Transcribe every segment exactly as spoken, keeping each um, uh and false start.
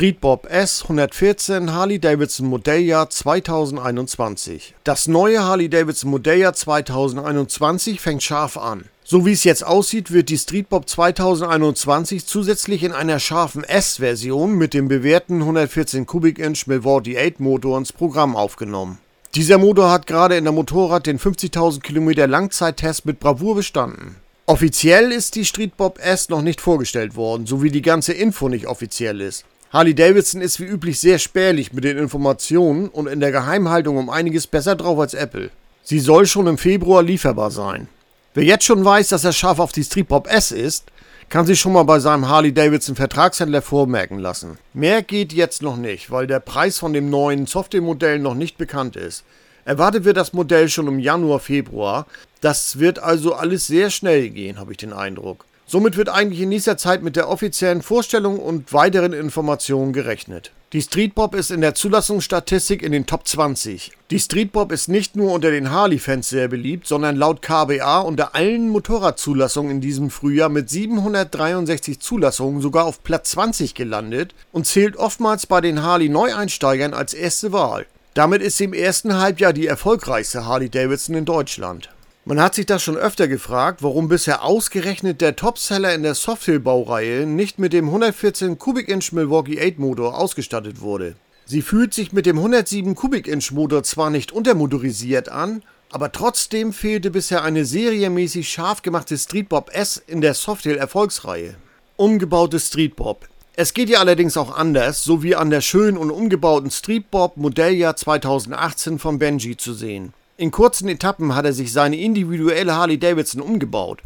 Streetbob S hundertvierzehn Harley-Davidson Modelljahr zweitausendeinundzwanzig. Das neue Harley-Davidson Modelljahr zweitausendeinundzwanzig fängt scharf an. So wie es jetzt aussieht, wird die Streetbob zweitausendeinundzwanzig zusätzlich in einer scharfen S-Version mit dem bewährten hundertvierzehn Kubik-Inch Milwaukee Eight Motor ins Programm aufgenommen. Dieser Motor hat gerade in der Motorrad den fünfzigtausend Kilometer Langzeittest mit Bravour bestanden. Offiziell ist die Streetbob S noch nicht vorgestellt worden, sowie die ganze Info nicht offiziell ist. Harley-Davidson ist wie üblich sehr spärlich mit den Informationen und in der Geheimhaltung um einiges besser drauf als Apple. Sie soll schon im Februar lieferbar sein. Wer jetzt schon weiß, dass er scharf auf die Streetbob S ist, kann sich schon mal bei seinem Harley-Davidson Vertragshändler vormerken lassen. Mehr geht jetzt noch nicht, weil der Preis von dem neuen Software-Modell noch nicht bekannt ist. Erwartet wird das Modell schon im Januar, Februar. Das wird also alles sehr schnell gehen, habe ich den Eindruck. Somit wird eigentlich in nächster Zeit mit der offiziellen Vorstellung und weiteren Informationen gerechnet. Die Streetbob ist in der Zulassungsstatistik in den Top zwanzig. Die Streetbob ist nicht nur unter den Harley-Fans sehr beliebt, sondern laut K B A unter allen Motorradzulassungen in diesem Frühjahr mit siebenhundertdreiundsechzig Zulassungen sogar auf Platz zwanzig gelandet und zählt oftmals bei den Harley-Neueinsteigern als erste Wahl. Damit ist sie im ersten Halbjahr die erfolgreichste Harley-Davidson in Deutschland. Man hat sich das schon öfter gefragt, warum bisher ausgerechnet der Topseller in der Softail-Baureihe nicht mit dem hundertvierzehn Kubik-Inch Milwaukee Eight Motor ausgestattet wurde. Sie fühlt sich mit dem hundertsieben Kubik-Inch Motor zwar nicht untermotorisiert an, aber trotzdem fehlte bisher eine serienmäßig scharf gemachte Streetbob S in der Softail-Erfolgsreihe. Umgebaute Streetbob. Es geht ihr allerdings auch anders, so wie an der schönen und umgebauten Streetbob Modelljahr zweitausendachtzehn von Benji zu sehen. In kurzen Etappen hat er sich seine individuelle Harley-Davidson umgebaut.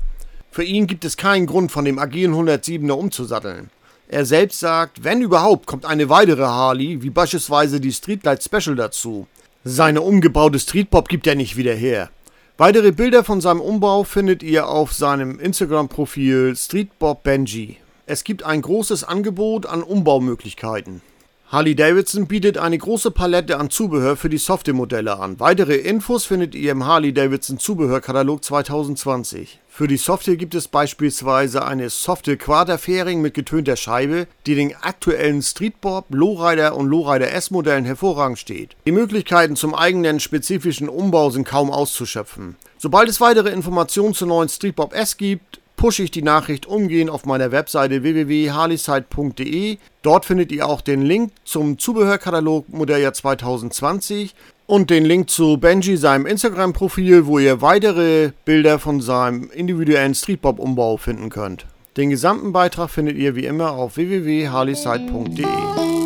Für ihn gibt es keinen Grund, von dem agilen hundertsiebener umzusatteln. Er selbst sagt, wenn überhaupt, kommt eine weitere Harley, wie beispielsweise die Streetlight Special dazu. Seine umgebaute Streetbob gibt er nicht wieder her. Weitere Bilder von seinem Umbau findet ihr auf seinem Instagram-Profil streetbobbenji. Es gibt ein großes Angebot an Umbaumöglichkeiten. Harley-Davidson bietet eine große Palette an Zubehör für die Softail-Modelle an. Weitere Infos findet ihr im Harley-Davidson Zubehörkatalog zweitausendzwanzig. Für die Softail gibt es beispielsweise eine Softail Quaderfähring mit getönter Scheibe, die den aktuellen Streetbob, Lowrider und Lowrider S-Modellen hervorragend steht. Die Möglichkeiten zum eigenen spezifischen Umbau sind kaum auszuschöpfen. Sobald es weitere Informationen zur neuen Streetbob S gibt, pushe ich die Nachricht umgehend auf meiner Webseite w w w punkt harleyside punkt de. Dort findet ihr auch den Link zum Zubehörkatalog Modelljahr zweitausendzwanzig und den Link zu Benji, seinem Instagram-Profil, wo ihr weitere Bilder von seinem individuellen Streetbob-Umbau finden könnt. Den gesamten Beitrag findet ihr wie immer auf w w w punkt harleyside punkt de.